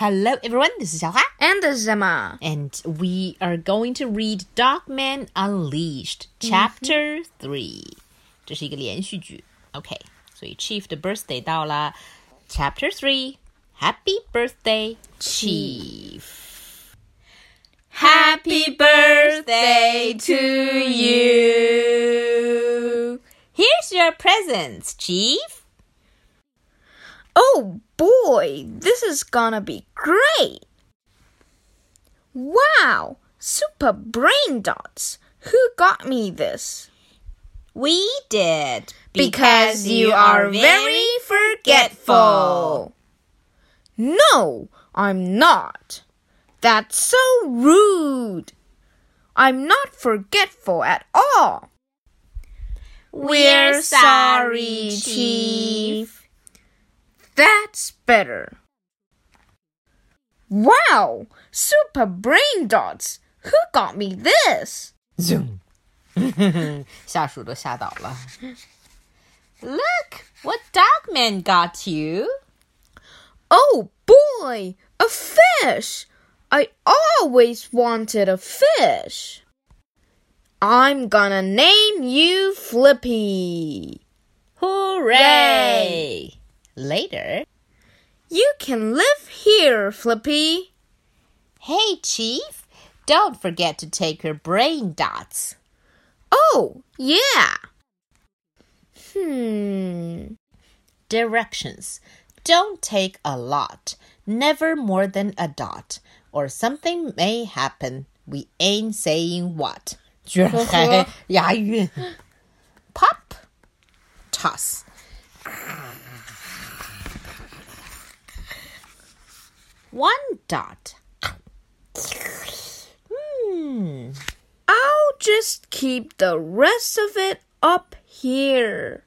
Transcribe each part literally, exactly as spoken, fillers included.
Hello everyone, this is Xiao Hua. And this is Emma. And we are going to read Dog Man Unleashed, Chapter three. 这是一个连续剧 OK, 所以 Chief 的 birthday 到了 Chapter three, Happy Birthday, Chief. Happy birthday to you. Here's your presents, Chief.Oh boy, this is gonna be great! Wow, Super Brain Dots! Who got me this? We did! Because, because you are very forgetful! No, I'm not! That's so rude! I'm not forgetful at all! We're sorry, Chief!That's better. Wow, Super Brain Dots! Who got me this? Zoom. 下属都吓倒了。Look, what Dog Man got you? Oh boy, a fish! I always wanted a fish. I'm gonna name you Flippy. Hooray!Later, you can live here, Flippy. Hey, Chief, don't forget to take your brain dots. Oh, yeah. Hmm. Directions. Don't take a lot. Never more than a dot. Or something may happen. We ain't saying what. 居然还押韵 Pop. Toss.One dot. Hmm. I'll just keep the rest of it up here.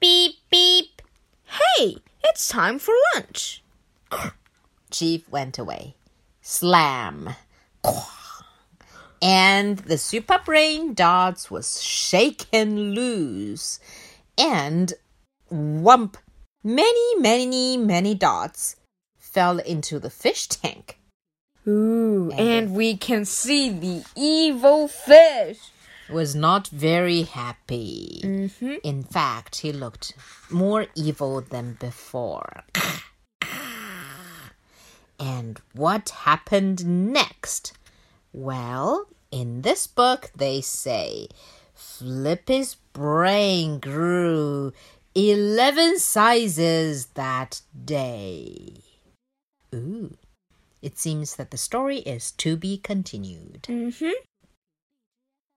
Beep, beep. Hey, it's time for lunch. Chief went away. Slam. And the Super Brain Dots was shaken loose. And whump. Many, many, many dots.Fell into the fish tank. Ooh, and, and we can see the evil fish was not very happy. Mm-hmm. In fact, he looked more evil than before. And what happened next? Well, in this book, they say Flippy's brain grew eleven sizes that day.Ooh, it seems that the story is to be continued. Mm-hmm.